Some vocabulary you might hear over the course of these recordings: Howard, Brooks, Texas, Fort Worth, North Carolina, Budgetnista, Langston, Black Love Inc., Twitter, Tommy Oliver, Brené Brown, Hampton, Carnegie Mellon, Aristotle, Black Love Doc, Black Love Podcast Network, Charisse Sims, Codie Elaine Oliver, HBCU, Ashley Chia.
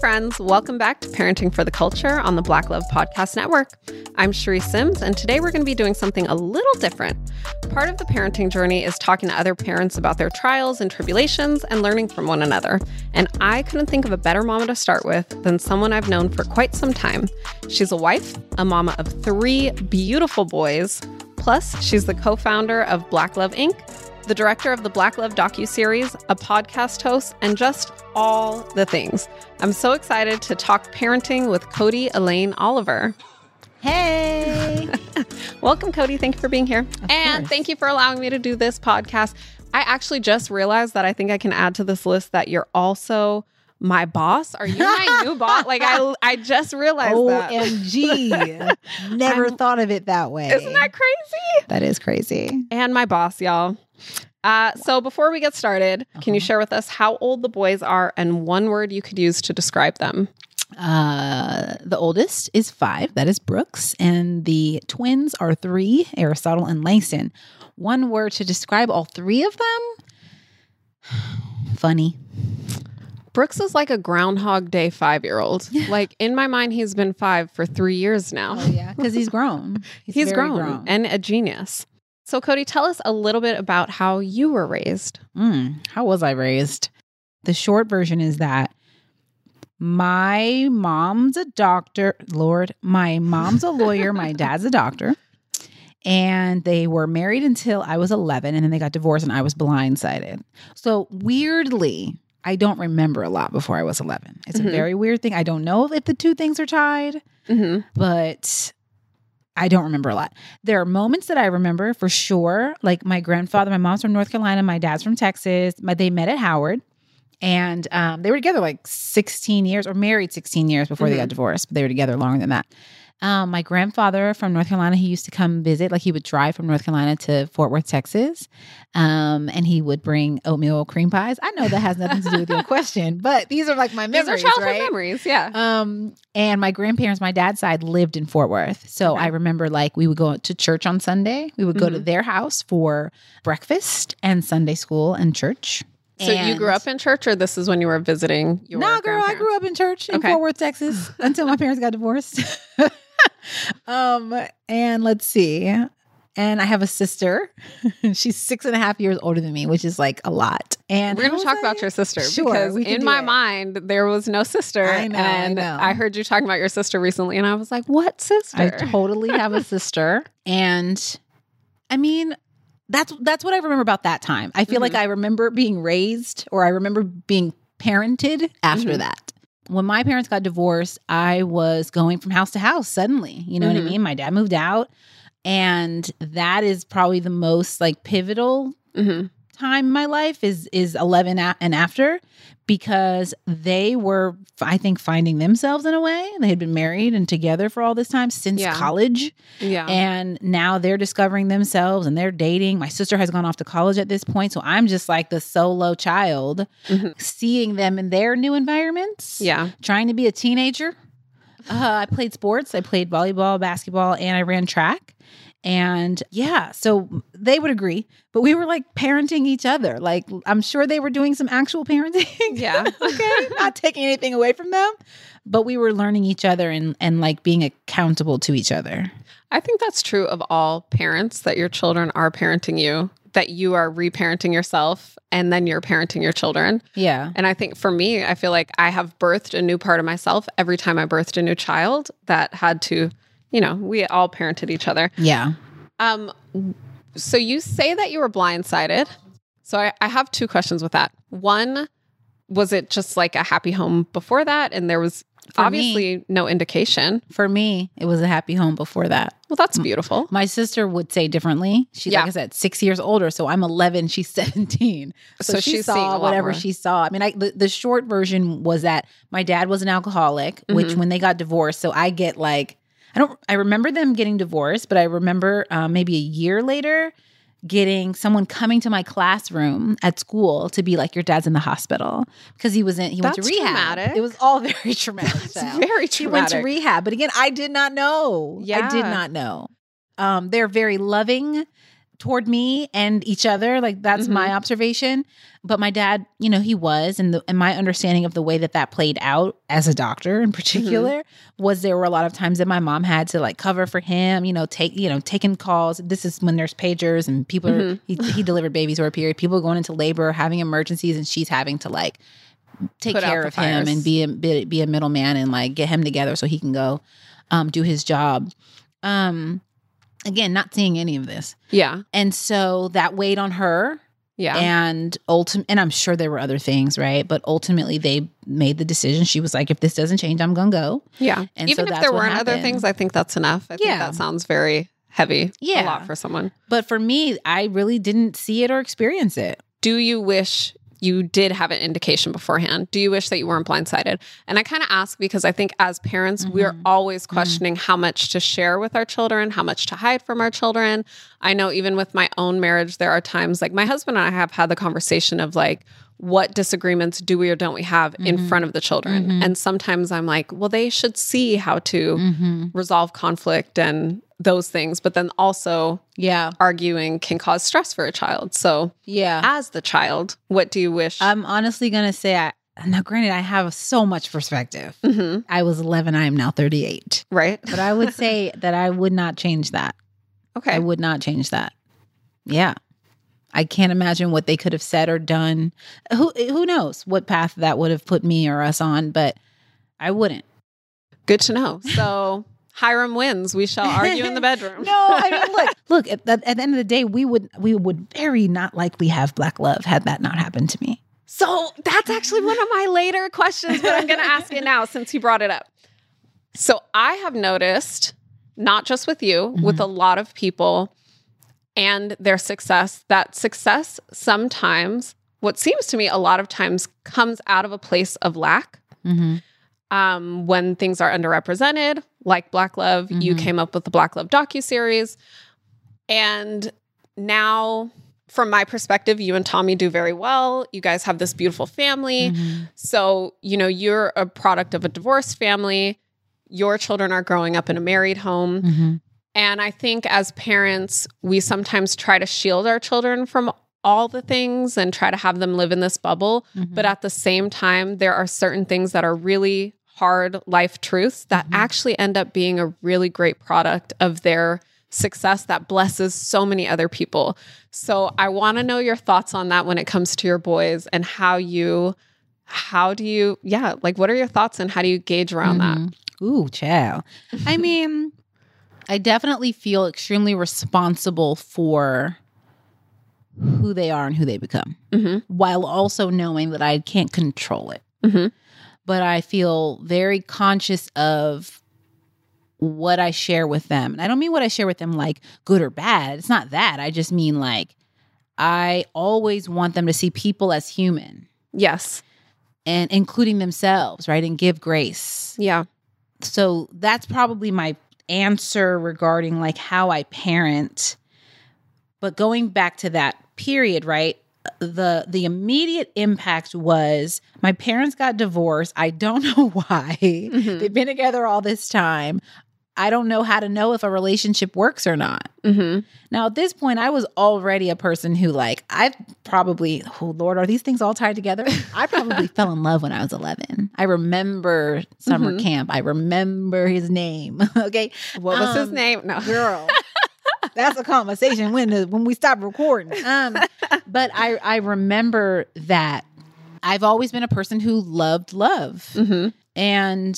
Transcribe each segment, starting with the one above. friends. Welcome back to Parenting for the Culture on the Black Love Podcast Network. I'm Charisse Sims, and today we're going to be doing something a little different. Part of the parenting journey is talking to other parents about their trials and tribulations and learning from one another. And I couldn't think of a better mama to start with than someone I've known for quite some time. She's a wife, a mama of 3 beautiful boys, plus she's the co-founder of Black Love Inc., the director of the Black Love docuseries, a podcast host, and just all the things. I'm so excited to talk parenting with Codie Elaine Oliver. Hey! Welcome, Codie. Thank you for being here. Of course. Thank you for allowing me to do this podcast. I actually just realized that I think I can add to this list that you're also my boss. Are you my new boss? Like, I just realized that. OMG. Never thought of it that way. Isn't that crazy? That is crazy. And my boss, y'all. So before we get started, can you share with us how old the boys are and one word you could use to describe them? The oldest is 5. That is Brooks. And the twins are 3, Aristotle and Langston. One word to describe all 3 of them? Funny. Brooks is like a Groundhog Day 5-year-old. Like, in my mind, he's been 5 for 3 years now. Oh, yeah, because he's grown. He's grown and a genius. So, Codie, tell us a little bit about how you were raised. How was I raised? The short version is that my mom's a doctor. Lord, my mom's a lawyer. My dad's a doctor. And they were married until I was 11, and then they got divorced, and I was blindsided. So, weirdly, I don't remember a lot before I was 11. It's a very weird thing. I don't know if the 2 things are tied, but I don't remember a lot. There are moments that I remember for sure. Like my grandfather, my mom's from North Carolina, my dad's from Texas. They met at Howard, and they were together like 16 years or married 16 years before they got divorced, but they were together longer than that. My grandfather from North Carolina, he used to come visit. Like, he would drive from North Carolina to Fort Worth, Texas, and he would bring oatmeal cream pies. I know that has nothing to do with your question, but these are like my memories, These are childhood memories, yeah. And my grandparents, my dad's side, lived in Fort Worth. So I remember, like, we would go to church on Sunday. We would go to their house for breakfast and Sunday school and church. So you grew up in church, or this is when you were visiting your grandparents? No, girl, I grew up in church in Fort Worth, Texas, until my parents got divorced. And let's see. And I have a sister. She's 6.5 years older than me, which is like a lot. And we're going to talk about your sister, because in my mind, there was no sister. I know, and I heard you talking about your sister recently, and I was like, what sister? I totally have a sister. And I mean, that's what I remember about that time. I feel like I remember being raised, or I remember being parented after that. When my parents got divorced, I was going from house to house suddenly. You know what I mean? My dad moved out. And that is probably the most like pivotal time in my life is 11 and after, because they were, I think, finding themselves in a way. They had been married and together for all this time since college. Yeah. And now they're discovering themselves and they're dating. My sister has gone off to college at this point. So I'm just like the solo child, seeing them in their new environments. Yeah. Trying to be a teenager. I played sports. I played volleyball, basketball, and I ran track. And yeah, so they would agree, but we were like parenting each other. Like, I'm sure they were doing some actual parenting. Yeah. Okay. Not taking anything away from them, but we were learning each other and like being accountable to each other. I think that's true of all parents, that your children are parenting you, that you are reparenting yourself, and then you're parenting your children. Yeah. And I think for me, I feel like I have birthed a new part of myself every time I birthed a new child that had to, you know, we all parented each other. Yeah. So you say that you were blindsided. So I have 2 questions with that. One, was it just like a happy home before that? And there was no indication. For me, it was a happy home before that. Well, that's beautiful. My sister would say differently. She's, like I said, 6 years older. So I'm 11. She's 17. So she saw whatever she saw. I mean, the short version was that my dad was an alcoholic, which when they got divorced, so I get like, I remember them getting divorced, but I remember maybe a year later getting someone coming to my classroom at school to be like, your dad's in the hospital, because he went to rehab. Traumatic. It was all very traumatic. Very traumatic. He went to rehab. But again, I did not know. Yeah. I did not know. They're very loving toward me and each other. Like, that's my observation. But my dad, you know, he was, and my understanding of the way that that played out as a doctor in particular was there were a lot of times that my mom had to like cover for him, you know, taking calls. This is when there's pagers and people, he delivered babies for a period, people going into labor, having emergencies, and she's having to like take care of him and be a middleman and like get him together so he can go do his job. Again, not seeing any of this. Yeah. And so that weighed on her. Yeah. And I'm sure there were other things, right? But ultimately they made the decision. She was like, if this doesn't change, I'm going to go. Yeah. And even so if there weren't other things, I think that's enough. I think that sounds very heavy. Yeah. A lot for someone. But for me, I really didn't see it or experience it. Do you wish you did have an indication beforehand? Do you wish that you weren't blindsided? And I kind of ask because I think as parents, we're always questioning how much to share with our children, how much to hide from our children. I know even with my own marriage, there are times like my husband and I have had the conversation of like, what disagreements do we or don't we have in front of the children? And sometimes I'm like, well, they should see how to resolve conflict and those things. But then also arguing can cause stress for a child. So as the child, what do you wish? I'm honestly going to say, now granted, I have so much perspective. I was 11. I am now 38. Right. But I would say that I would not change that. Okay. I would not change that. Yeah. I can't imagine what they could have said or done. Who knows what path that would have put me or us on, but I wouldn't. Good to know. So Hiram wins. We shall argue in the bedroom. No, I mean, look. At the end of the day, we would very not likely have Black Love had that not happened to me. So that's actually one of my later questions, but I'm going to ask it now since you brought it up. So I have noticed, not just with you, with a lot of people and their success, that success sometimes, what seems to me a lot of times, comes out of a place of lack. When things are underrepresented, like Black Love, you came up with the Black Love docuseries. And now, from my perspective, you and Tommy do very well. You guys have this beautiful family. So, you know, you're a product of a divorced family. Your children are growing up in a married home. And I think as parents, we sometimes try to shield our children from all the things and try to have them live in this bubble. But at the same time, there are certain things that are really hard life truths that actually end up being a really great product of their success that blesses so many other people. So I want to know your thoughts on that when it comes to your boys and what are your thoughts and how do you gauge around that? Ooh, child. I mean, I definitely feel extremely responsible for who they are and who they become, while also knowing that I can't control it. But I feel very conscious of what I share with them. And I don't mean what I share with them like good or bad. It's not that. I just mean like I always want them to see people as human. Yes. And including themselves, right? And give grace. Yeah. So that's probably my answer regarding like how I parent. But going back to that period, right, the immediate impact was my parents got divorced. I don't know why. They've been together all this time. I don't know how to know if a relationship works or not. Now, at this point, I was already a person who like, I probably, oh Lord, are these things all tied together? I probably fell in love when I was 11. I remember summer camp. I remember his name. Okay. What was his name? No. Girl. That's a conversation when we stop recording. But I remember that I've always been a person who loved love. And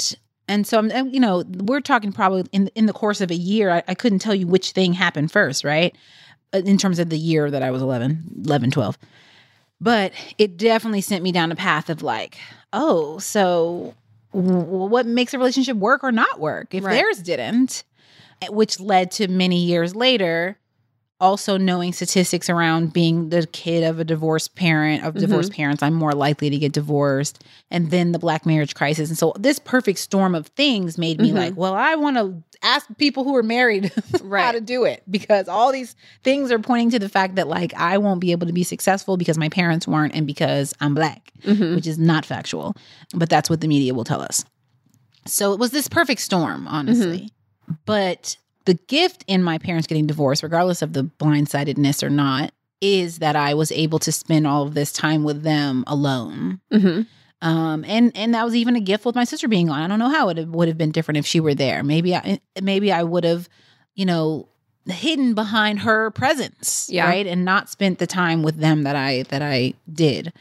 so, you know, we're talking probably in the course of a year. I couldn't tell you which thing happened first, right? In terms of the year that I was 12. But it definitely sent me down a path of like, oh, so what makes a relationship work or not work if theirs didn't? Which led to many years later, also knowing statistics around being the kid of a divorced parent, of divorced parents, I'm more likely to get divorced. And then the Black marriage crisis. And so this perfect storm of things made me like, well, I want to ask people who are married how to do it, because all these things are pointing to the fact that like, I won't be able to be successful because my parents weren't and because I'm Black, which is not factual, but that's what the media will tell us. So it was this perfect storm, honestly. But the gift in my parents getting divorced, regardless of the blindsidedness or not, is that I was able to spend all of this time with them alone. Mm-hmm. And that was even a gift with my sister being on. I don't know how it would have been different if she were there. Maybe I would have, you know, hidden behind her presence, right? And not spent the time with them that I did.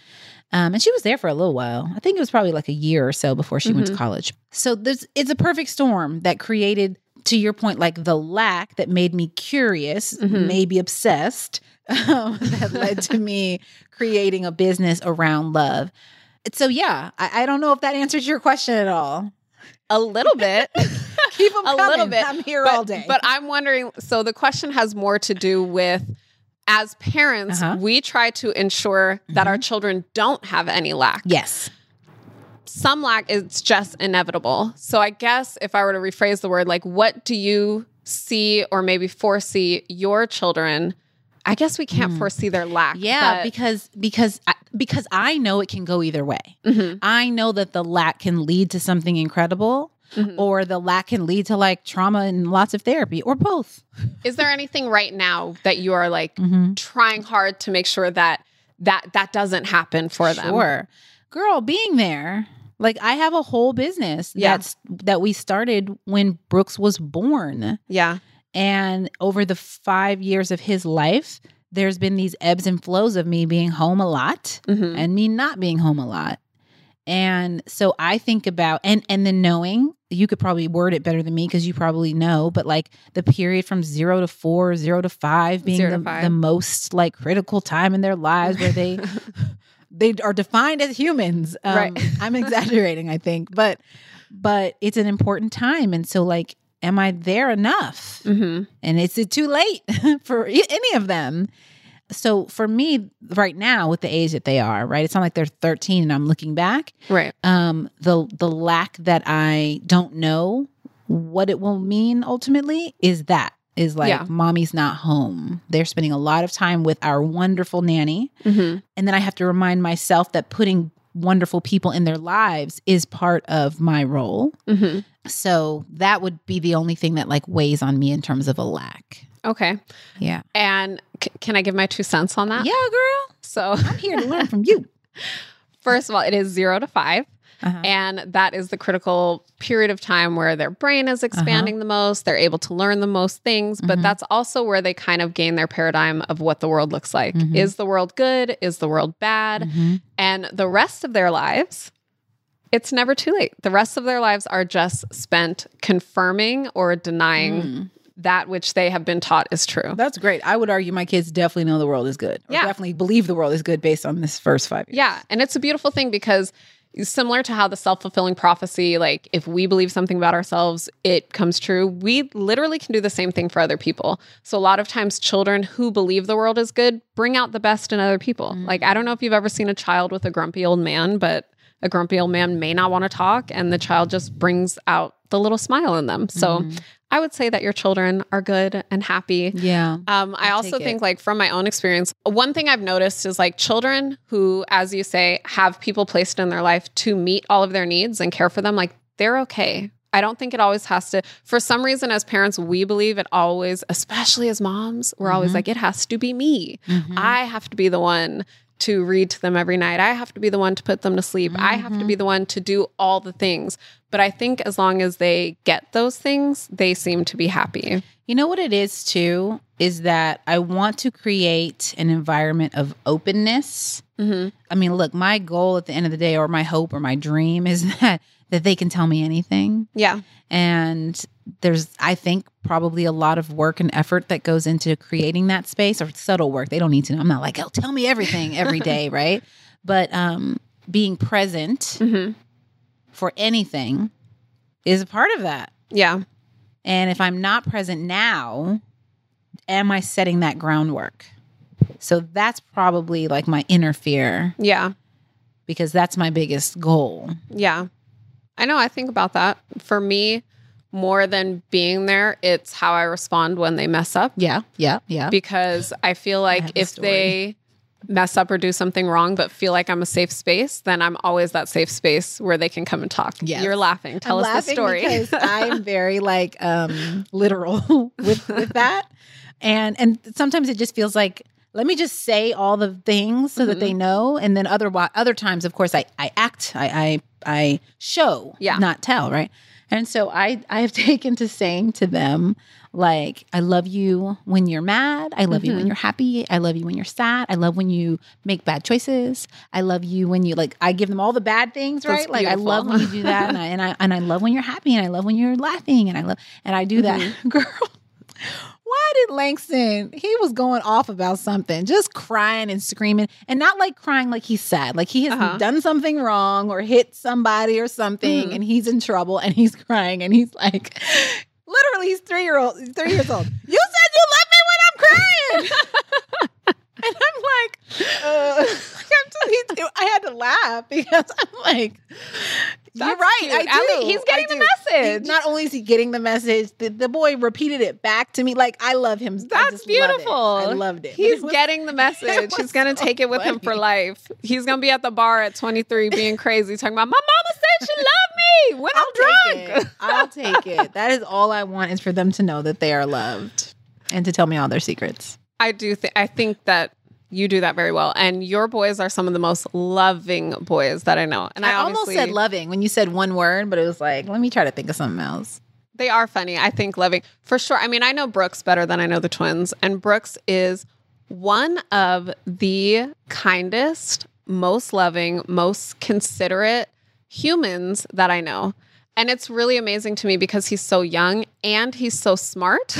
And she was there for a little while. I think it was probably like a year or so before she went to college. So it's a perfect storm that created, to your point, like the lack that made me curious, maybe obsessed, that led to me creating a business around love. So yeah, I don't know if that answers your question at all. A little bit. Keep them coming. A little bit. I'm here all day. But I'm wondering, so the question has more to do with, as parents, we try to ensure that our children don't have any lack. Yes. Some lack is just inevitable. So I guess if I were to rephrase the word, like, what do you see or maybe foresee your children? I guess we can't foresee their lack. Yeah, but because I know it can go either way. Mm-hmm. I know that the lack can lead to something incredible. Mm-hmm. Or the lack can lead to like trauma and lots of therapy, or both. Is there anything right now that you are like trying hard to make sure that doesn't happen for them? Sure. Girl, being there. Like, I have a whole business that we started when Brooks was born. Yeah. And over the 5 years of his life, there's been these ebbs and flows of me being home a lot and me not being home a lot. And so I think about, and then knowing, you could probably word it better than me because you probably know, but like the period from 0 to 4, 0 to 5 being the most like critical time in their lives where they they are defined as humans. Right. I'm exaggerating, I think, but it's an important time. And so like, am I there enough? Mm-hmm. And is it too late for any of them? So for me right now, with the age that they are, right, it's not like they're 13 and I'm looking back. Right. The lack that I don't know what it will mean ultimately is mommy's not home. They're spending a lot of time with our wonderful nanny. Mm-hmm. And then I have to remind myself that putting wonderful people in their lives is part of my role. Mm-hmm. So that would be the only thing that like weighs on me in terms of a lack. Okay. Yeah. And can I give my 2 cents on that? Yeah, girl. So I'm here to learn from you. First of all, it is 0 to 5. And that is the critical period of time where their brain is expanding the most. They're able to learn the most things, but that's also where they kind of gain their paradigm of what the world looks like. Is the world good? Is the world bad? And the rest of their lives, it's never too late. The rest of their lives are just spent confirming or denying that which they have been taught is true. That's great. I would argue my kids definitely know the world is good. Or definitely believe the world is good based on this first 5 years. Yeah. And it's a beautiful thing because similar to how the self-fulfilling prophecy, like if we believe something about ourselves, it comes true. We literally can do the same thing for other people. So a lot of times children who believe the world is good bring out the best in other people. Like, I don't know if you've ever seen a child with a grumpy old man, but a grumpy old man may not want to talk, and the child just brings out the little smile in them. So I would say that your children are good and happy. Yeah. I also think like from my own experience, one thing I've noticed is like children who, as you say, have people placed in their life to meet all of their needs and care for them, like they're okay. I don't think it always has to, for some reason as parents, we believe it always, especially as moms, we're always like, it has to be me. I have to be the one to read to them every night. I have to be the one to put them to sleep. I have to be the one to do all the things. But I think as long as they get those things, they seem to be happy. You know what it is too, is that I want to create an environment of openness. I mean, look, my goal at the end of the day, or my hope or my dream, is that they can tell me anything. Yeah. And there's, I think, probably a lot of work and effort that goes into creating that space, or subtle work. They don't need to know. I'm not like, oh, tell me everything every day, right? But being present for anything is a part of that. Yeah. And if I'm not present now, am I setting that groundwork? So that's probably like my inner fear. Yeah. Because that's my biggest goal. Yeah. I know. I think about that. For me, more than being there, it's how I respond when they mess up. Yeah. Because I feel like if they mess up or do something wrong, but feel like I'm a safe space, then I'm always that safe space where they can come and talk. Yes. You're laughing. Tell us the story. Because I'm very like literal with that. And sometimes it just feels like, let me just say all the things so that they know. And then other times, of course, I act, I show, not tell, right? And so I have taken to saying to them, like, I love you when you're mad. I love you when you're happy. I love you when you're sad. I love when you make bad choices. I love you when you, like, I give them all the bad things, right? That's beautiful. I love when you do that. And I love when you're happy. And I love when you're laughing. And I do that. Girl, why did Langston, he was going off about something, just crying and screaming, and not like crying like he's sad, like he has done something wrong or hit somebody or something and he's in trouble and he's crying and he's like, literally he's 3 years old. You said you love me when I'm crying. And I'm like, I had to laugh because I'm like, you're right. Cute. I do. He's getting the message. Not only is he getting the message, the boy repeated it back to me. Like, I love him. That's beautiful. I loved it. He's getting the message. He's going to take it with him for life. He's going to be at the bar at 23 being crazy, talking about, my mama said she loved me when I'm drunk. I'll take it. That is all I want, is for them to know that they are loved and to tell me all their secrets. I think that you do that very well. And your boys are some of the most loving boys that I know. And I almost said loving when you said one word, but it was like, let me try to think of something else. They are funny. I think loving for sure. I mean, I know Brooks better than I know the twins. And Brooks is one of the kindest, most loving, most considerate humans that I know. And it's really amazing to me because he's so young and he's so smart.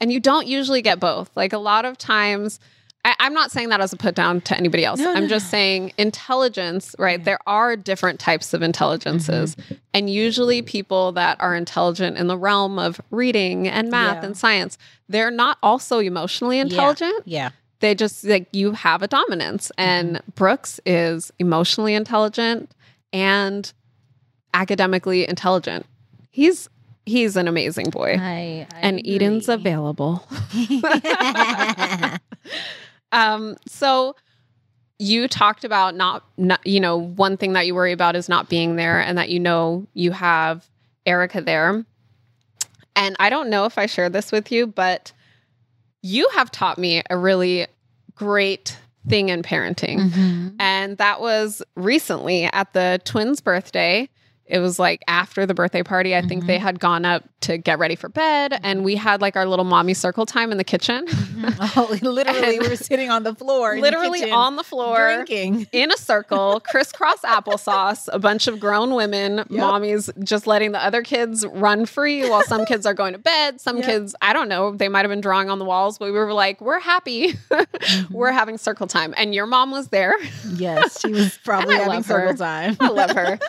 And you don't usually get both. Like, a lot of times, I'm not saying that as a put down to anybody else. I'm just saying intelligence, right? Yeah. There are different types of intelligences. And usually people that are intelligent in the realm of reading and math and science, they're not also emotionally intelligent. Yeah. They just, like, you have a dominance. And Brooks is emotionally intelligent and academically intelligent. He's an amazing boy. I agree. Eden's available. So you talked about not, you know, one thing that you worry about is not being there, and that, you know, you have Erica there. And I don't know if I shared this with you, but you have taught me a really great thing in parenting. And that was recently at the twins' birthday. It was like after the birthday party, I think they had gone up to get ready for bed, and we had like our little mommy circle time in the kitchen. Oh, literally, we were sitting on the floor. Drinking. In a circle, crisscross applesauce, a bunch of grown women, mommies just letting the other kids run free while some kids are going to bed. Some kids, I don't know, they might have been drawing on the walls, but we were like, we're happy. We're having circle time. And your mom was there. Yes, she was probably having circle time. I love her.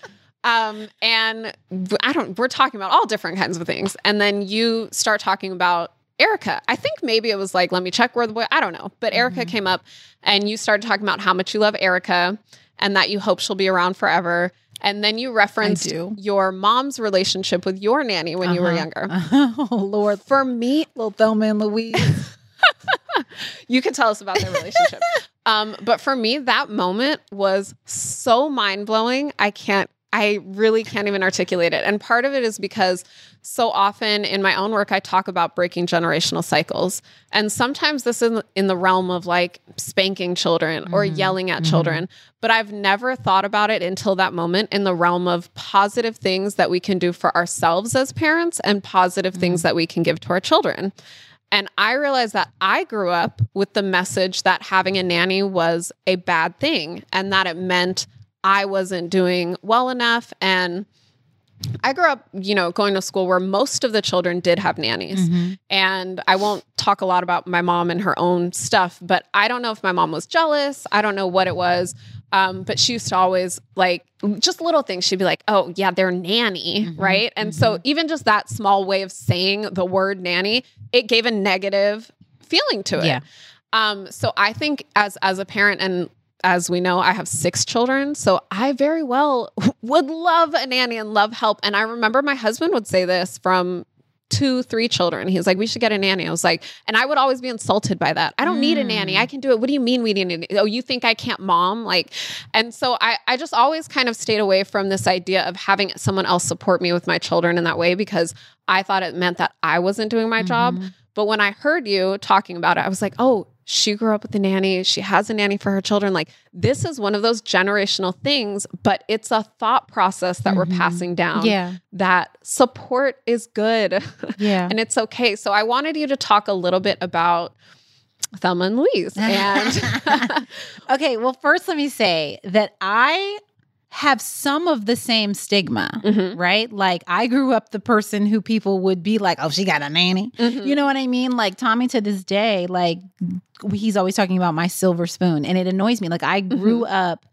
And we're talking about all different kinds of things. And then you start talking about Erica. I think maybe it was like, let me check where the boy, I don't know. But Erica came up, and you started talking about how much you love Erica and that you hope she'll be around forever. And then you referenced your mom's relationship with your nanny when you were younger. Oh, Lord. For me, little Thelma and Louise. You can tell us about their relationship. But for me, that moment was so mind-blowing. I really can't even articulate it. And part of it is because so often in my own work, I talk about breaking generational cycles. And sometimes this is in the realm of like spanking children or yelling at children. But I've never thought about it until that moment in the realm of positive things that we can do for ourselves as parents and positive things that we can give to our children. And I realized that I grew up with the message that having a nanny was a bad thing, and that it meant I wasn't doing well enough. And I grew up, you know, going to school where most of the children did have nannies. And I won't talk a lot about my mom and her own stuff, but I don't know if my mom was jealous. I don't know what it was. But she used to always, like, just little things. She'd be like, oh yeah, they're nanny. Right. And so even just that small way of saying the word nanny, it gave a negative feeling to it. Yeah. So I think as a parent, and as we know, I have 6 children, so I very well would love a nanny and love help. And I remember my husband would say this from 2, 3 children. He was like, we should get a nanny. I was like, and I would always be insulted by that. I don't need a nanny. I can do it. What do you mean we need a nanny? Oh, you think I can't mom? Like, and so I just always kind of stayed away from this idea of having someone else support me with my children in that way, because I thought it meant that I wasn't doing my job. But when I heard you talking about it, I was like, oh, she grew up with a nanny. She has a nanny for her children. Like, this is one of those generational things, but it's a thought process that we're passing down. Yeah. That support is good. Yeah. And it's okay. So I wanted you to talk a little bit about Thelma and Louise. And okay. Well, first let me say that I have some of the same stigma, right? Like, I grew up the person who people would be like, oh, she got a nanny. You know what I mean? Like, Tommy to this day, like, he's always talking about my silver spoon, and it annoys me. Like, I grew up,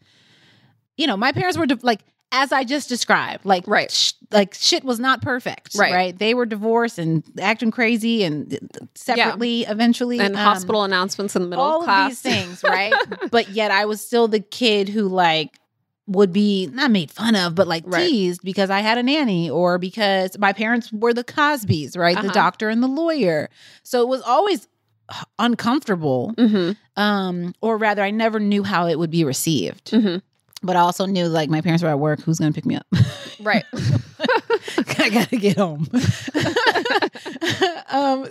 you know, my parents were like, as I just described, like, like, shit was not perfect, right? They were divorced and acting crazy and separately eventually. And hospital announcements in the middle of class. All of these things, right? But yet I was still the kid who, like, would be not made fun of, but like teased because I had a nanny, or because my parents were the Cosbys, right? The doctor and the lawyer. So it was always uncomfortable. Or rather, I never knew how it would be received. But I also knew, like, my parents were at work. Who's going to pick me up? I got to get home.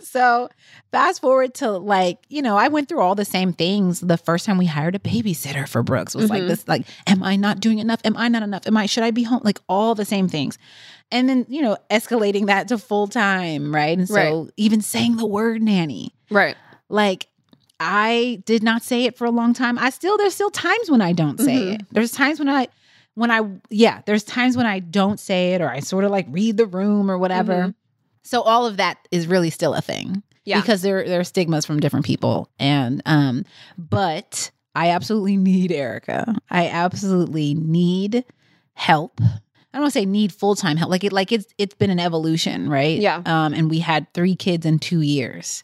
So fast forward to, like, you know, I went through all the same things. The first time we hired a babysitter for Brooks was like this, like, am I not doing enough? Am I not enough? Should I be home? Like, all the same things. And then, you know, escalating that to full time. Right. And so even saying the word nanny. Like, I did not say it for a long time. There's still times when I don't say it. There's times when there's times when I don't say it, or I sort of like read the room or whatever. So all of that is really still a thing. Because there are stigmas from different people. And, but I absolutely need Erica. I absolutely need help. I don't want to say need full-time help. It's been an evolution, right? And we had 3 kids in 2 years.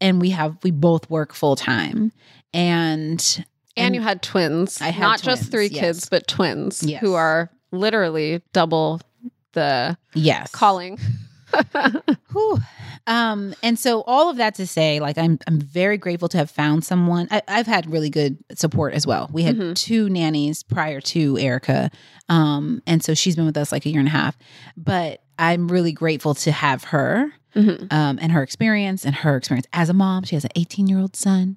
And we both work full-time. And you had twins. I had not twins, just 3 kids, but twins who are literally double the calling. And so all of that to say, like, I'm very grateful to have found someone. I've had really good support as well. We had 2 nannies prior to Erica. And so she's been with us like a year and a half, but I'm really grateful to have her, and her experience as a mom. She has an 18-year-old son.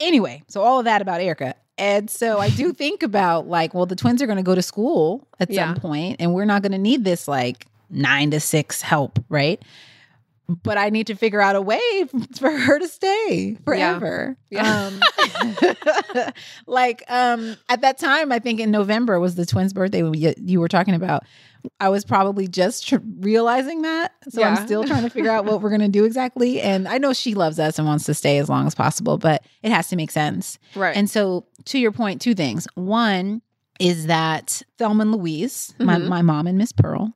Anyway, so all of that about Erica. And so I do think about, like, well, the twins are going to go to school at some point, and we're not going to need this, like, 9 to 6 help, right? But I need to figure out a way for her to stay forever. At that time, I think in November was the twins' birthday when you were talking about. I was probably just realizing that. So I'm still trying to figure out what we're going to do exactly. And I know she loves us and wants to stay as long as possible, but it has to make sense. Right. And so, to your point, 2 things. One is that Thelma and Louise, my mom and Miss Pearl,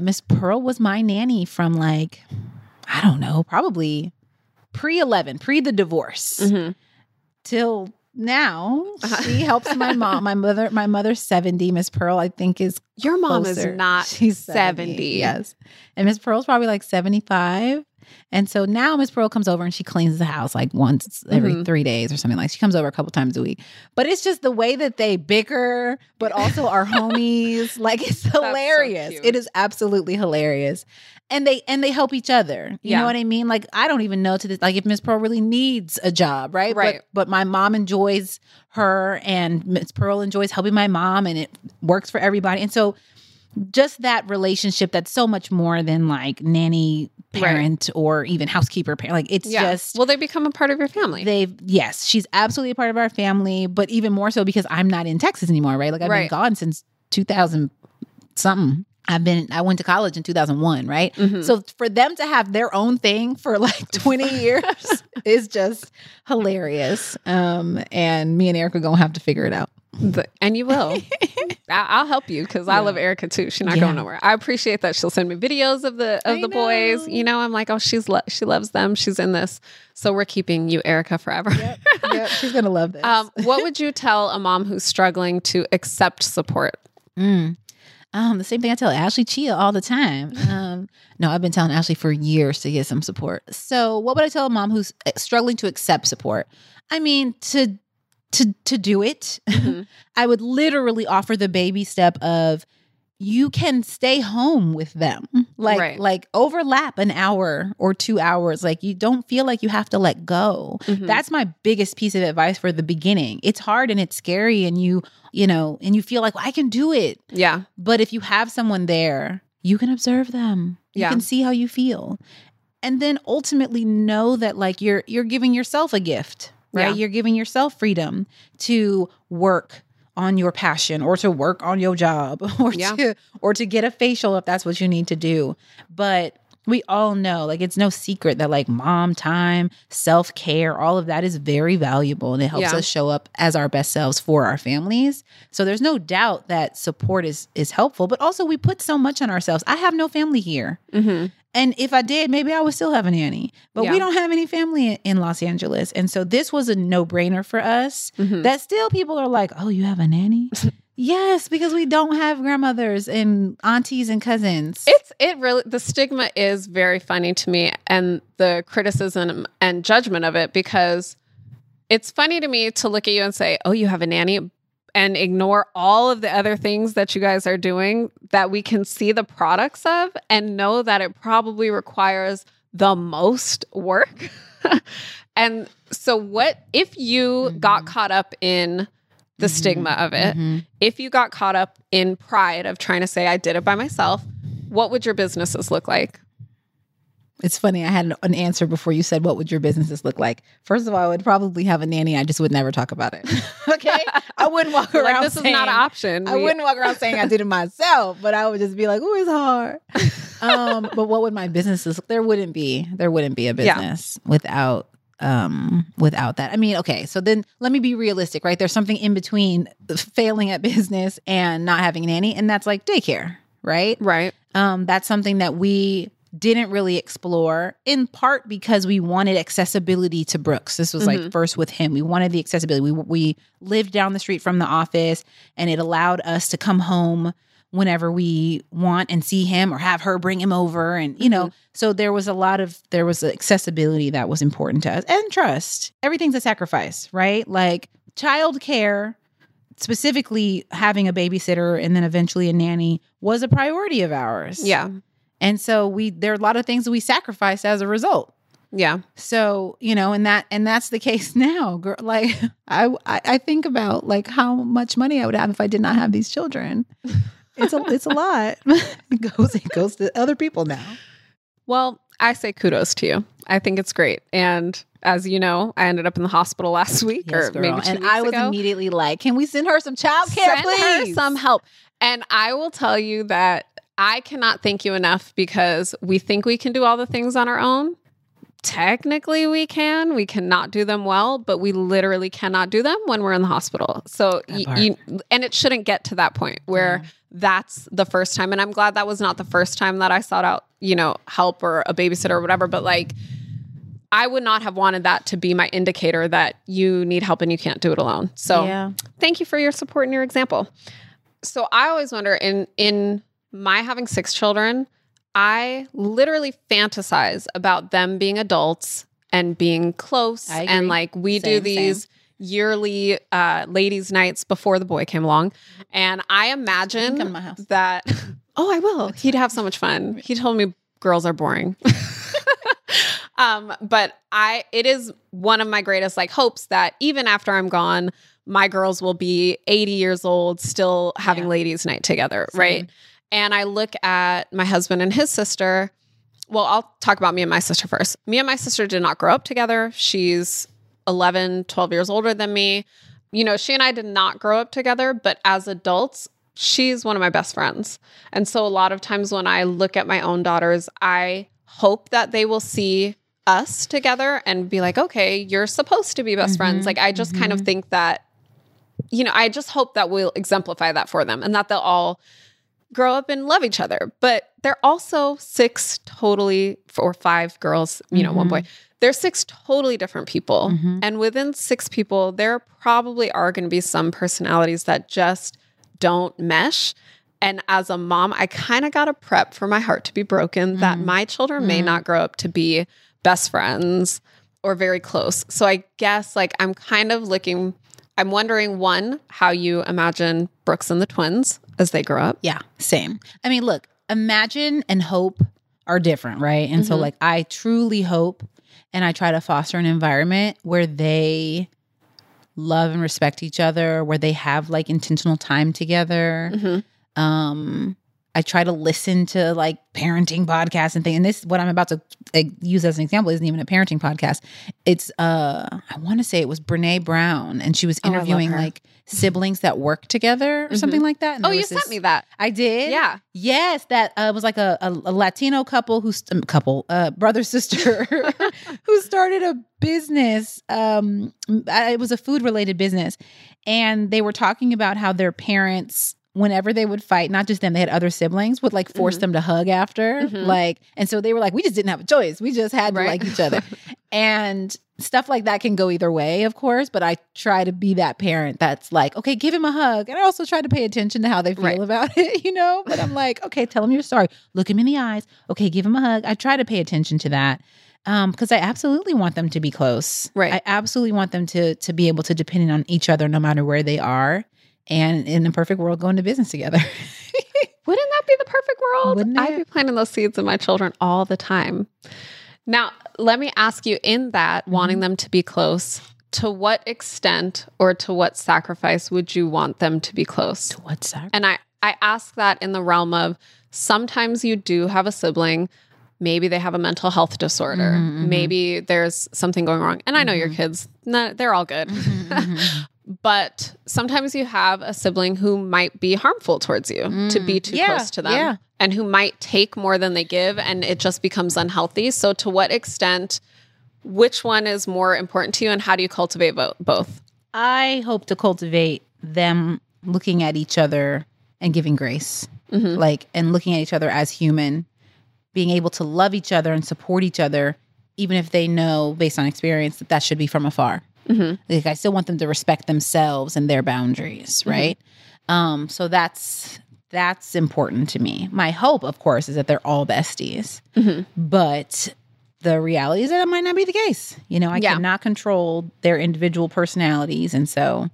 Miss Pearl was my nanny from, like, I don't know, probably pre-11, pre the divorce, till now. She helps my mom, my mother's 70. Miss Pearl, I think, is your mom closer. Is not. She's 70. Yes. And Miss Pearl's probably like 75. And so now Miss Pearl comes over and she cleans the house like once every 3 days or something. Like, she comes over a couple times a week. But it's just the way that they bicker, but also are homies. Like, it's hilarious. So it is absolutely hilarious. And they help each other. You know what I mean? Like, I don't even know to this, like, if Miss Pearl really needs a job, right? But my mom enjoys her, and Miss Pearl enjoys helping my mom, and it works for everybody. And so just that relationship, that's so much more than, like, nanny parent or even housekeeper parent. Like, it's just... Well, they become a part of your family. Yes, she's absolutely a part of our family, but even more so because I'm not in Texas anymore, right? Like, I've been gone since 2000-something. I went to college in 2001, right? So for them to have their own thing for like 20 years is just hilarious. And me and Erica are going to have to figure it out. And you will. I'll help you, because I love Erica too. She's not going nowhere. I appreciate that she'll send me videos of the boys. You know, I'm like, oh, she loves them. She's in this. So we're keeping you, Erica, forever. Yep. She's going to love this. What would you tell a mom who's struggling to accept support? The same thing I tell Ashley Chia all the time. No, I've been telling Ashley for years to get some support. So what would I tell a mom who's struggling to accept support? I mean, to do it, mm-hmm. I would literally offer the baby step of, you can stay home with them. Like, right. like overlap an hour or 2 hours. Like, you don't feel like you have to let go. Mm-hmm. That's my biggest piece of advice for the beginning. It's hard and it's scary, and you know, and you feel like, well, I can do it. Yeah. But if you have someone there, you can observe them. You yeah. can see how you feel. And then ultimately know that, like, you're giving yourself a gift, right? Yeah. You're giving yourself freedom to work on your passion, or to work on your job, or yeah. to get a facial if that's what you need to do. But we all know, like, it's no secret that, like, mom time, self-care, all of that is very valuable, and it helps yeah. us show up as our best selves for our families. So there's no doubt that support is helpful, but also we put so much on ourselves. I have no family here. Mm-hmm. And if I did, maybe I would still have a nanny. But yeah. we don't have any family in Los Angeles. And so this was a no-brainer for us. Mm-hmm. That still people are like, oh, you have a nanny? Yes, because we don't have grandmothers and aunties and cousins. It really, the stigma is very funny to me, and the criticism and judgment of it, because it's funny to me to look at you and say, oh, you have a nanny, and ignore all of the other things that you guys are doing that we can see the products of, and know that it probably requires the most work. And so what if you mm-hmm. got caught up in the mm-hmm. stigma of it, mm-hmm. if you got caught up in pride of trying to say, I did it by myself, what would your businesses look like? It's funny. I had an answer before you said, what would your businesses look like? First of all, I would probably have a nanny. I just would never talk about it. Okay? I wouldn't walk around like, this is not an option. I wouldn't walk around saying I did it myself, but I would just be like, ooh, it's hard. But what would my businesses look? There wouldn't be a business yeah. without that. I mean, okay, so then let me be realistic, right? There's something in between failing at business and not having a nanny, and that's like daycare, right? Right. That's something that we didn't really explore, in part because we wanted accessibility to Brooks. This was mm-hmm. like first with him. We wanted the accessibility. We lived down the street from the office, and it allowed us to come home whenever we want and see him, or have her bring him over. And, you know, mm-hmm. so there was accessibility that was important to us, and trust. Everything's a sacrifice, right? Like childcare, specifically having a babysitter and then eventually a nanny, was a priority of ours. Yeah. And so there are a lot of things that we sacrificed as a result. Yeah. So, you know, and that's the case now. Girl, like I think about like how much money I would have if I did not have these children. It's a lot. It goes to other people now. Well, I say kudos to you. I think it's great. And as you know, I ended up in the hospital last week, yes, or girl. Maybe 2 weeks ago. And I was immediately like, can we send her some childcare, please? Send her some help. And I will tell you that I cannot thank you enough, because we think we can do all the things on our own. Technically, we can. We cannot do them well, but we literally cannot do them when we're in the hospital. So, and it shouldn't get to that point where yeah. that's the first time. And I'm glad that was not the first time that I sought out, you know, help or a babysitter or whatever. But like, I would not have wanted that to be my indicator that you need help and you can't do it alone. So, yeah. Thank you for your support and your example. So, I always wonder in my having 6 children, I literally fantasize about them being adults and being close. And like we do these yearly ladies' nights before the boy came along. And I imagine that, oh, I will. He'd have so much fun. He told me girls are boring. But it is one of my greatest like hopes that even after I'm gone, my girls will be 80 years old, still having yeah. ladies' night together. Same. Right. And I look at my husband and his sister. Well, I'll talk about me and my sister first. Me and my sister did not grow up together. She's 11, 12 years older than me. You know, she and I did not grow up together, but as adults, she's one of my best friends. And so a lot of times when I look at my own daughters, I hope that they will see us together and be like, okay, you're supposed to be best mm-hmm. friends. Like, I just mm-hmm. kind of think that, you know, I just hope that we'll exemplify that for them, and that they'll all grow up and love each other. But they're also 6 totally, or 5 girls, you know, mm-hmm. 1 boy. They're 6 totally different people. Mm-hmm. And within 6 people, there probably are going to be some personalities that just don't mesh. And as a mom, I kind of got to prep for my heart to be broken mm-hmm. that my children mm-hmm. may not grow up to be best friends or very close. So I guess like I'm kind of looking, I'm wondering, one, how you imagine Brooks and the twins as they grow up. Yeah, same. I mean, look, imagine and hope are different, right? And mm-hmm. so like I truly hope and I try to foster an environment where they love and respect each other, where they have like intentional time together. Mm-hmm. I try to listen to like parenting podcasts and things. And this, what I'm about to use as an example isn't even a parenting podcast. It's, I want to say it was Brené Brown, and she was interviewing like siblings that work together or mm-hmm. something like that. And oh, you sent me that. I did? Yeah. Yes. That was like a Latino couple who's brother, sister, who started a business. It was a food related business. And they were talking about how their parents, whenever they would fight, not just them, they had other siblings, would like force mm-hmm. them to hug after. Mm-hmm. Like, and so they were like, we just didn't have a choice. We just had to like each other. And stuff like that can go either way, of course. But I try to be that parent that's like, okay, give him a hug. And I also try to pay attention to how they feel about it, you know? But I'm like, okay, tell him you're sorry. Look him in the eyes. Okay, give him a hug. I try to pay attention to that. Because I absolutely want them to be close. Right. I absolutely want them to be able to depend on each other no matter where they are. And in the perfect world, go into business together. Wouldn't that be the perfect world? I'd be planting those seeds in my children all the time. Now, let me ask you, in that mm-hmm. wanting them to be close, to what extent or to what sacrifice would you want them to be close? To what sacrifice? And I ask that in the realm of sometimes you do have a sibling. Maybe they have a mental health disorder. Mm-hmm. Maybe there's something going wrong. And I know mm-hmm. your kids, they're all good. Mm-hmm, mm-hmm. But sometimes you have a sibling who might be harmful towards you to be too close to them and who might take more than they give, and it just becomes unhealthy. So to what extent, which one is more important to you, and how do you cultivate both? I hope to cultivate them looking at each other and giving grace, mm-hmm. like, and looking at each other as human, being able to love each other and support each other, even if they know based on experience that should be from afar. Mm-hmm. Like, I still want them to respect themselves and their boundaries, right? Mm-hmm. So that's important to me. My hope, of course, is that they're all besties. Mm-hmm. But the reality is that it might not be the case. You know, I cannot control their individual personalities. And so...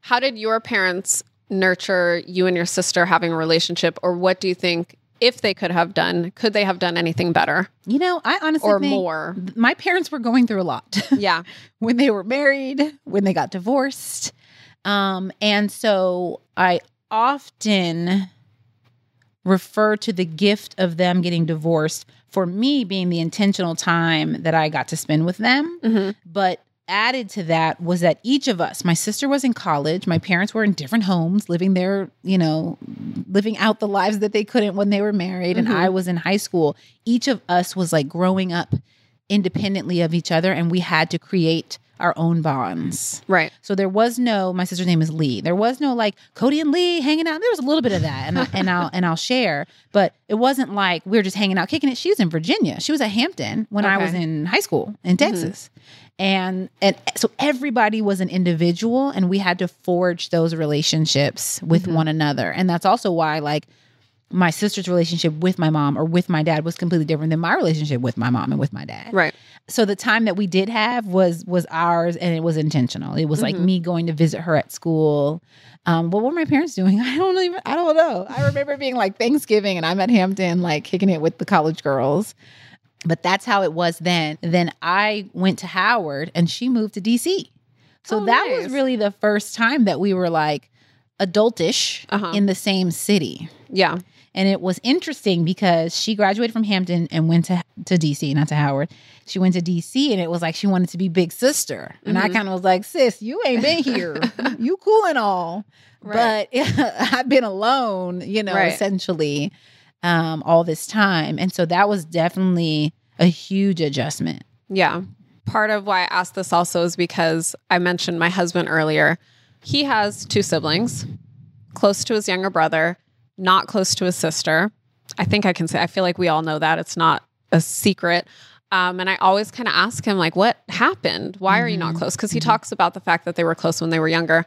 How did your parents nurture you and your sister having a relationship? Or what do you think... If they could they have done anything better? You know, I honestly think more. My parents were going through a lot. Yeah. When they were married, when they got divorced. And so I often refer to the gift of them getting divorced for me being the intentional time that I got to spend with them. Mm-hmm. But added to that was that each of us, my sister was in college, my parents were in different homes, living out the lives that they couldn't when they were married, mm-hmm. and I was in high school. Each of us was like growing up independently of each other, and we had to create our own bonds. Right. So there was no, my sister's name is Lee. There was no like Codie and Lee hanging out. There was a little bit of that, and I'll share, but it wasn't like we were just hanging out, kicking it. She was in Virginia. She was at Hampton when I was in high school in Texas. Mm-hmm. And so everybody was an individual, and we had to forge those relationships with mm-hmm. one another. And that's also why like my sister's relationship with my mom or with my dad was completely different than my relationship with my mom and with my dad. Right. So the time that we did have was ours, and it was intentional. It was mm-hmm. like me going to visit her at school. What were my parents doing? I don't know. I remember being like Thanksgiving and I'm at Hampton, like kicking it with the college girls. But that's how it was then. Then I went to Howard and she moved to DC. So that was really the first time that we were like adultish in the same city. Yeah. And it was interesting because she graduated from Hampton and went to DC, not to Howard. She went to DC, and it was like she wanted to be big sister. And mm-hmm. I kind of was like, sis, you ain't been here. You cool and all. Right. But I've been alone, essentially. All this time. And so that was definitely a huge adjustment. Yeah. Part of why I asked this also is because I mentioned my husband earlier. He has two siblings, close to his younger brother, not close to his sister. I think I can say, I feel like we all know that. It's not a secret. And I always kind of ask him like, what happened? Why are you not close? Because he talks about the fact that they were close when they were younger.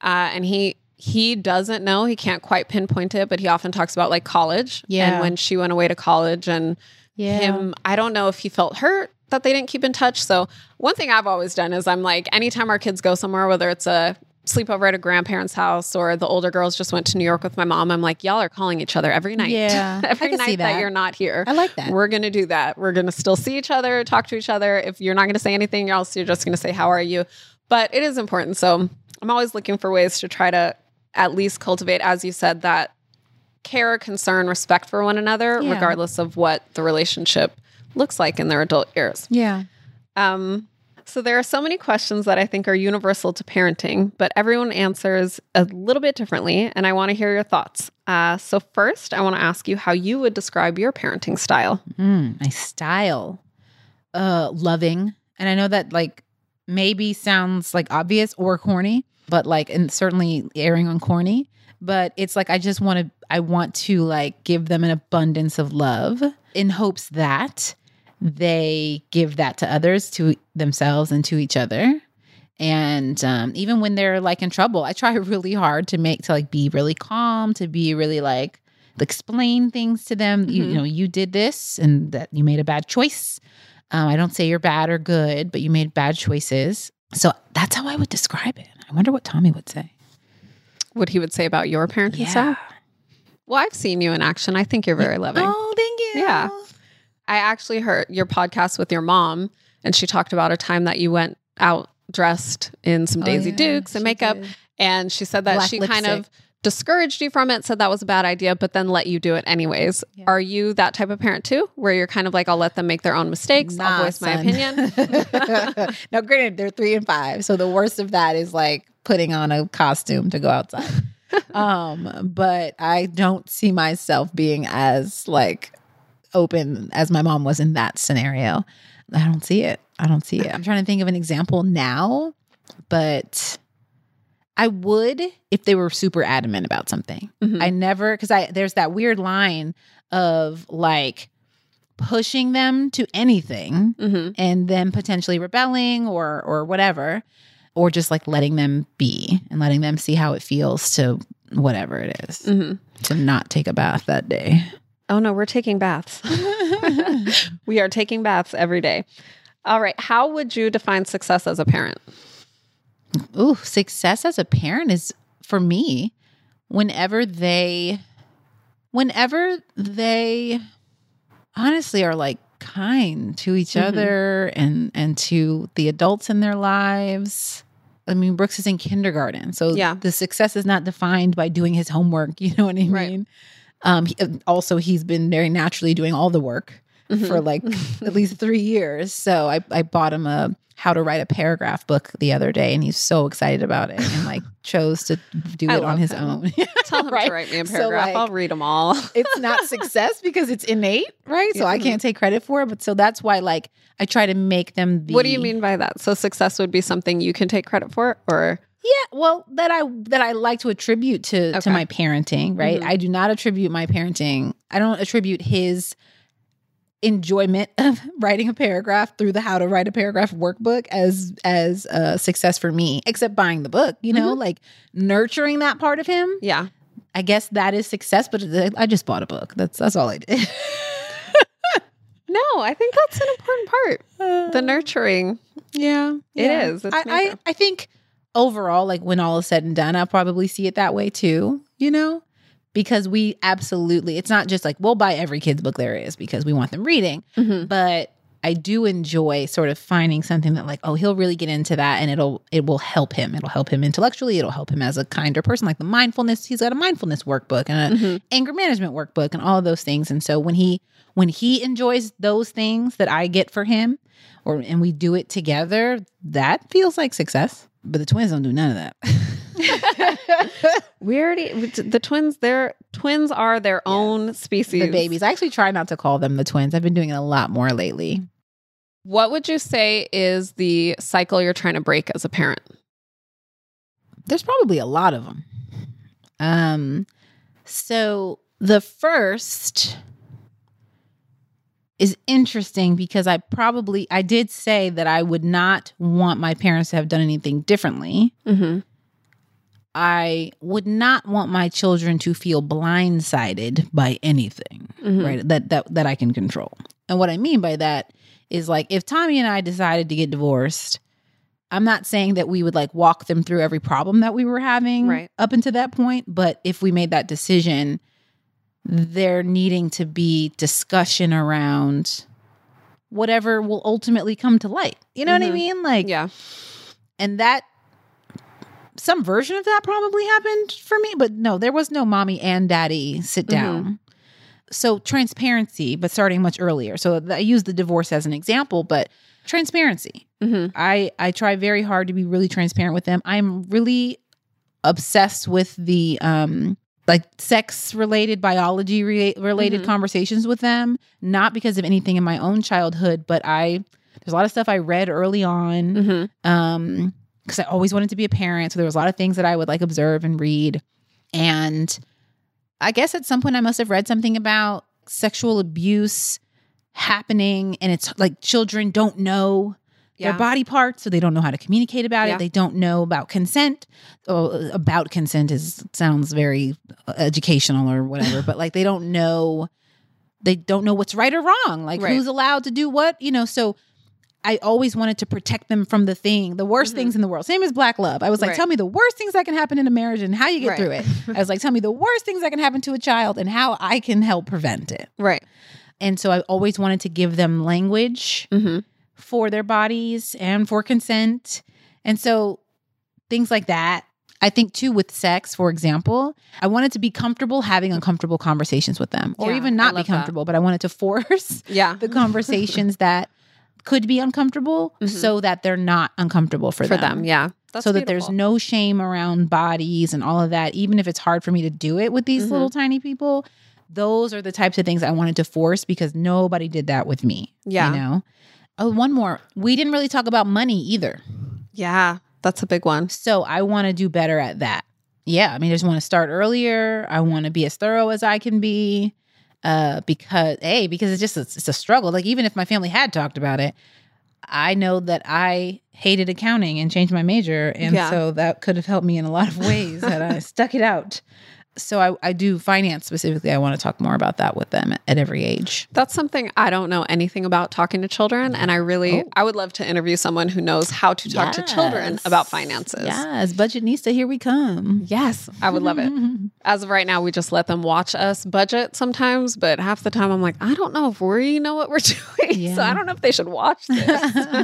And he he doesn't know, he can't quite pinpoint it, but he often talks about like college and when she went away to college and him, I don't know if he felt hurt that they didn't keep in touch. So one thing I've always done is I'm like, anytime our kids go somewhere, whether it's a sleepover at a grandparent's house or the older girls just went to New York with my mom, I'm like, y'all are calling each other every night. Yeah, every night that you're not here. I like that. We're going to do that. We're going to still see each other, talk to each other. If you're not going to say anything else, you're just going to say, how are you? But it is important. So I'm always looking for ways to try to at least cultivate, as you said, that care, concern, respect for one another, regardless of what the relationship looks like in their adult years. Yeah. So there are so many questions that I think are universal to parenting, but everyone answers a little bit differently, and I want to hear your thoughts. So first, I want to ask you how you would describe your parenting style. My style? Loving. And I know that like maybe sounds like obvious or corny, but like, and certainly erring on corny, but it's like, I want to like give them an abundance of love in hopes that they give that to others, to themselves and to each other. And even when they're like in trouble, I try really hard to be really calm, to be really like, explain things to them. You know, you did this and that you made a bad choice. I don't say you're bad or good, but you made bad choices. So that's how I would describe it. I wonder what Tommy would say. What he would say about your parenting style? Well, I've seen you in action. I think you're very loving. Oh, thank you. Yeah. I actually heard your podcast with your mom, and she talked about a time that you went out dressed in some Daisy Dukes and makeup. Did. And she said that she kind of discouraged you from it, said that was a bad idea, but then let you do it anyways. Yeah. Are you that type of parent too, where you're kind of like, I'll let them make their own mistakes. I'll voice my opinion. Now, granted, they're 3 and 5. So the worst of that is like putting on a costume to go outside. But I don't see myself being as like open as my mom was in that scenario. I don't see it. I'm trying to think of an example now, but I would if they were super adamant about something. I never, because there's that weird line of like pushing them to anything and then potentially rebelling or whatever, or just like letting them be and letting them see how it feels to whatever it is, to not take a bath that day. Oh no, we're taking baths. We are taking baths every day. All right. How would you define success as a parent? Ooh, success as a parent is, for me, whenever they honestly are like kind to each other and to the adults in their lives. I mean, Brooks is in kindergarten, so the success is not defined by doing his homework. You know what I mean? Right. He's been very naturally doing all the work for like at least 3 years. So I bought him a How to Write a Paragraph book the other day, and he's so excited about it and like chose to do it on his own. Tell him to write me a paragraph. So, like, I'll read them all. It's not success because it's innate, right? So I can't take credit for it. But so that's why like I try to make them. What do you mean by that? So success would be something you can take credit for, or? Yeah, well, that I like to attribute to my parenting, right? I do not attribute my parenting. I don't attribute his enjoyment of writing a paragraph through the How to Write a Paragraph workbook as a success for me, except buying the book, you know, like nurturing that part of him. Yeah. I guess that is success, but I just bought a book. That's all I did. No, I think that's an important part. The nurturing. Yeah, it is. I think overall, like when all is said and done, I'll probably see it that way too, you know, because we absolutely, it's not just like we'll buy every kid's book there is because we want them reading, but I do enjoy sort of finding something that like, oh, he'll really get into that and it will help him. It'll help him intellectually. It'll help him as a kinder person, like the mindfulness. He's got a mindfulness workbook and an anger management workbook and all of those things. And so when he enjoys those things that I get for him and we do it together, that feels like success. But the twins don't do none of that. Twins are their own species. The babies. I actually try not to call them the twins. I've been doing it a lot more lately. What would you say is the cycle you're trying to break as a parent? There's probably a lot of them. So the first is interesting because I did say that I would not want my parents to have done anything differently. I would not want my children to feel blindsided by anything, mm-hmm. right? That I can control. And what I mean by that is, like, if Tommy and I decided to get divorced, I'm not saying that we would, like, walk them through every problem that we were having right. up until that point. But if we made that decision, there needing to be discussion around whatever will ultimately come to light. You know mm-hmm. what I mean? Like, yeah. And that, some version of that probably happened for me, but no, there was no mommy and daddy sit down. Mm-hmm. So transparency, but starting much earlier. So I use the divorce as an example, but transparency. Mm-hmm. I try very hard to be really transparent with them. I'm really obsessed with the like sex-related, biology-related mm-hmm. conversations with them, not because of anything in my own childhood, but there's a lot of stuff I read early on mm-hmm. Because I always wanted to be a parent. So there was a lot of things that I would, like, observe and read. And I guess at some point I must have read something about sexual abuse happening, and it's like children don't know yeah. their body parts, so they don't know how to communicate about yeah. it. They don't know about consent. Oh, about consent sounds very educational or whatever, but, like, they don't know what's right or wrong. Like right. who's allowed to do what, you know? So I always wanted to protect them from the worst mm-hmm. things in the world. Same as Black Love. I was like, right. tell me the worst things that can happen in a marriage and how you get right. through it. I was like, tell me the worst things that can happen to a child and how I can help prevent it. Right. And so I always wanted to give them language mm-hmm. for their bodies and for consent. And so things like that. I think too, with sex, for example, I wanted to be comfortable having uncomfortable conversations with them, or yeah, even not be comfortable, but I wanted to force yeah. the conversations that could be uncomfortable mm-hmm. so that they're not uncomfortable for them. Yeah. That's so beautiful. That there's no shame around bodies and all of that, even if it's hard for me to do it with these mm-hmm. little tiny people. Those are the types of things I wanted to force because nobody did that with me. Yeah. You know? Oh, one more. We didn't really talk about money either. Yeah. That's a big one. So I want to do better at that. Yeah. I mean, I just want to start earlier. I want to be as thorough as I can be. Because it's a struggle. Like, even if my family had talked about it, I know that I hated accounting and changed my major. And yeah. so that could have helped me in a lot of ways had I stuck it out. So I do finance specifically. I want to talk more about that with them at every age. That's something I don't know anything about, talking to children. And I would love to interview someone who knows how to talk yes. to children about finances. Yes, Budgetnista, here we come. Yes, I would love it. As of right now, we just let them watch us budget sometimes. But half the time I'm like, I don't know if we know what we're doing. Yeah. So I don't know if they should watch this.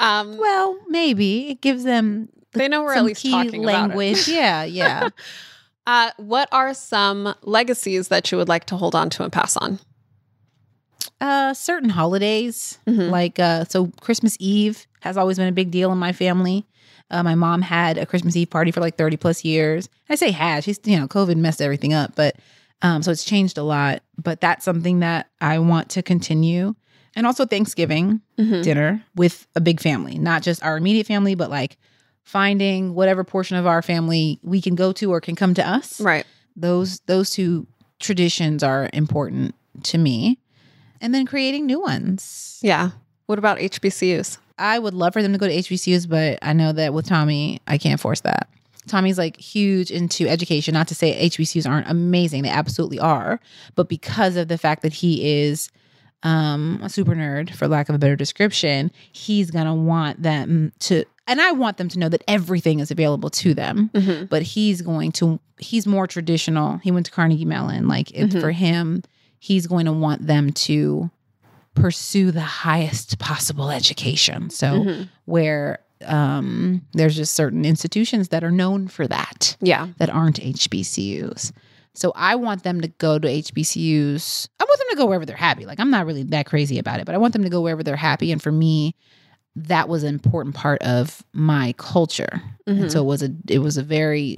Well, maybe it gives them they know we're at least talking language. About it. Yeah, yeah. What are some legacies that you would like to hold on to and pass on? Certain holidays, mm-hmm. like so Christmas Eve has always been a big deal in my family. My mom had a Christmas Eve party for like 30 plus years. I say had, she's, you know, COVID messed everything up, but so it's changed a lot. But that's something that I want to continue. And also Thanksgiving mm-hmm. dinner with a big family, not just our immediate family, but like finding whatever portion of our family we can go to or can come to us. Right. Those two traditions are important to me. And then creating new ones. Yeah. What about HBCUs? I would love for them to go to HBCUs, but I know that with Tommy, I can't force that. Tommy's like huge into education. Not to say HBCUs aren't amazing. They absolutely are. But because of the fact that he is a super nerd, for lack of a better description, he's going to want them to... And I want them to know that everything is available to them, mm-hmm. but he's more traditional. He went to Carnegie Mellon. Like mm-hmm. for him, he's going to want them to pursue the highest possible education. So mm-hmm. where there's just certain institutions that are known for that, yeah, that aren't HBCUs. So I want them to go to HBCUs. I want them to go wherever they're happy. Like, I'm not really that crazy about it, but I want them to go wherever they're happy. And for me, that was an important part of my culture. Mm-hmm. And so it was a very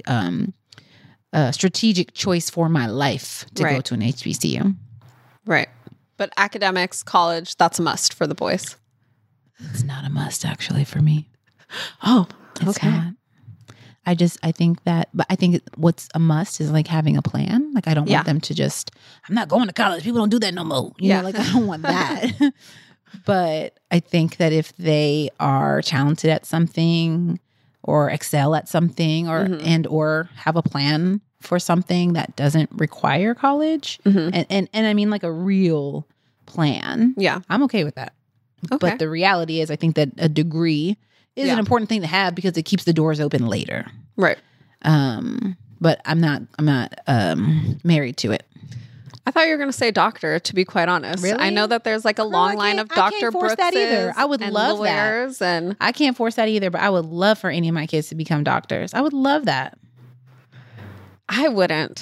strategic choice for my life to right. go to an HBCU. Right. But academics, college, that's a must for the boys. It's not a must, actually, for me. Oh, it's okay. Not. I think what's a must is like having a plan. Like, I don't yeah. want them to just, I'm not going to college. People don't do that no more. You yeah. know, like, I don't want that. But I think that if they are talented at something, or excel at something or and or have a plan for something that doesn't require college. Mm-hmm. And I mean like a real plan. Yeah. I'm okay with that. Okay. But the reality is I think that a degree is an important thing to have because it keeps the doors open later. Right. But I'm not married to it. I thought you were going to say doctor, to be quite honest. Really? I know that there's like a long line of Dr. Brooks and lawyers. And I can't force that either, but I would love for any of my kids to become doctors. I would love that. I wouldn't.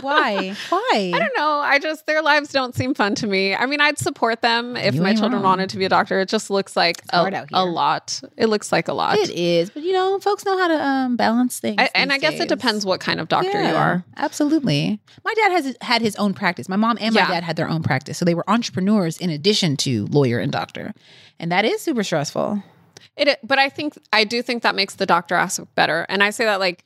Why? I don't know. Their lives don't seem fun to me. I mean, I'd support them if my children wanted to be a doctor. It just looks like a lot. It looks like a lot. It is. But, you know, folks know how to balance things. I guess it depends what kind of doctor you are. Absolutely. My dad had his own practice. My mom and my dad had their own practice. So they were entrepreneurs in addition to lawyer and doctor. And that is super stressful. But I do think that makes the doctor aspect better. And I say that like,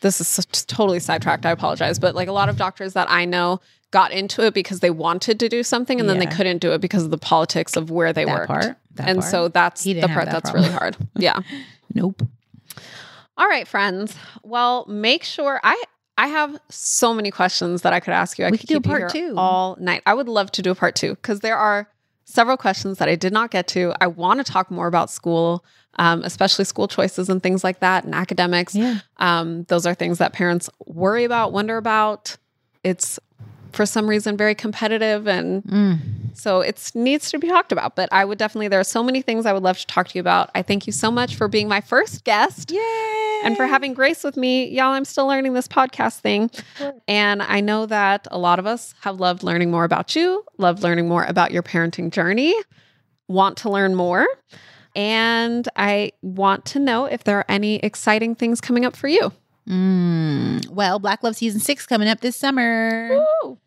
this is totally sidetracked. I apologize. But like a lot of doctors that I know got into it because they wanted to do something and then they couldn't do it because of the politics of where they worked. So that's the part that's really hard. Yeah. Nope. All right, friends. Well, make sure I have so many questions that I could ask you. I could do a part two all night. I would love to do a part two because there are several questions that I did not get to. I want to talk more about school. Especially school choices and things like that and academics. Yeah. Those are things that parents worry about, wonder about. It's for some reason very competitive and so it needs to be talked about. But I would definitely, there are so many things I would love to talk to you about. I thank you so much for being my first guest. Yay! And for having grace with me. Y'all, I'm still learning this podcast thing. And I know that a lot of us have loved learning more about you, loved learning more about your parenting journey, want to learn more. And I want to know if there are any exciting things coming up for you. Well, Black Love Season 6 coming up this summer. Woo!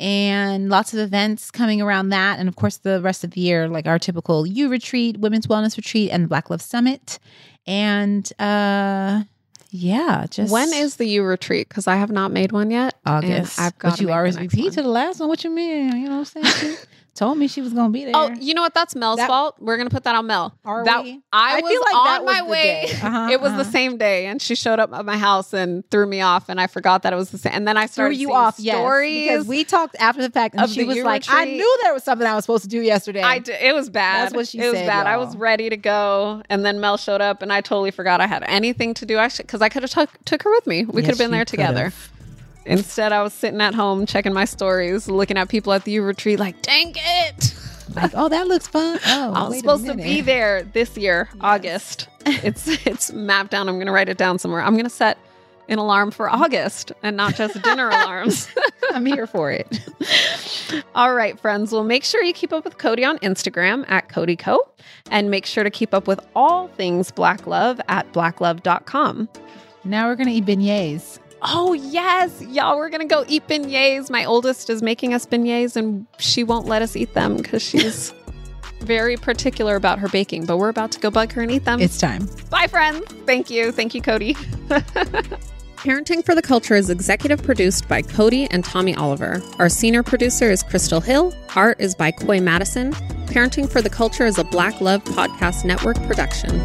And lots of events coming around that. And of course, the rest of the year, like our typical U Retreat, Women's Wellness Retreat, and the Black Love Summit. And when is the U Retreat? Because I have not made one yet. August. But you always repeat to the last one. What you mean? You know what I'm saying? Told me she was going to be there. Oh, you know what? That's Mel's fault. We're going to put that on Mel. Are we? I was feel like on my way. It was the same day. And she showed up at my house and threw me off. And I forgot that it was the same. And then I started seeing stories. Yes, because we talked after the fact. And she was like, retreat. I knew there was something I was supposed to do yesterday. It was bad. That's what she said. It was bad. Y'all. I was ready to go. And then Mel showed up. And I totally forgot I had anything to do. Because I could have took her with me. We could have been there together. Instead, I was sitting at home checking my stories, looking at people at the U Retreat like, dang it. Like, oh, that looks fun. Oh, I was supposed to be there this year, August. It's mapped down. I'm going to write it down somewhere. I'm going to set an alarm for August and not just dinner alarms. I'm here for it. All right, friends. Well, make sure you keep up with Codie on Instagram at CodieCo and make sure to keep up with all things Black Love at blacklove.com. Now we're going to eat beignets. Oh, yes. Y'all, we're going to go eat beignets. My oldest is making us beignets and she won't let us eat them because she's very particular about her baking. But we're about to go bug her and eat them. It's time. Bye, friends. Thank you. Thank you, Codie. Parenting for the Culture is executive produced by Codie and Tommy Oliver. Our senior producer is Crystal Hill. Art is by Coy Madison. Parenting for the Culture is a Black Love Podcast Network production.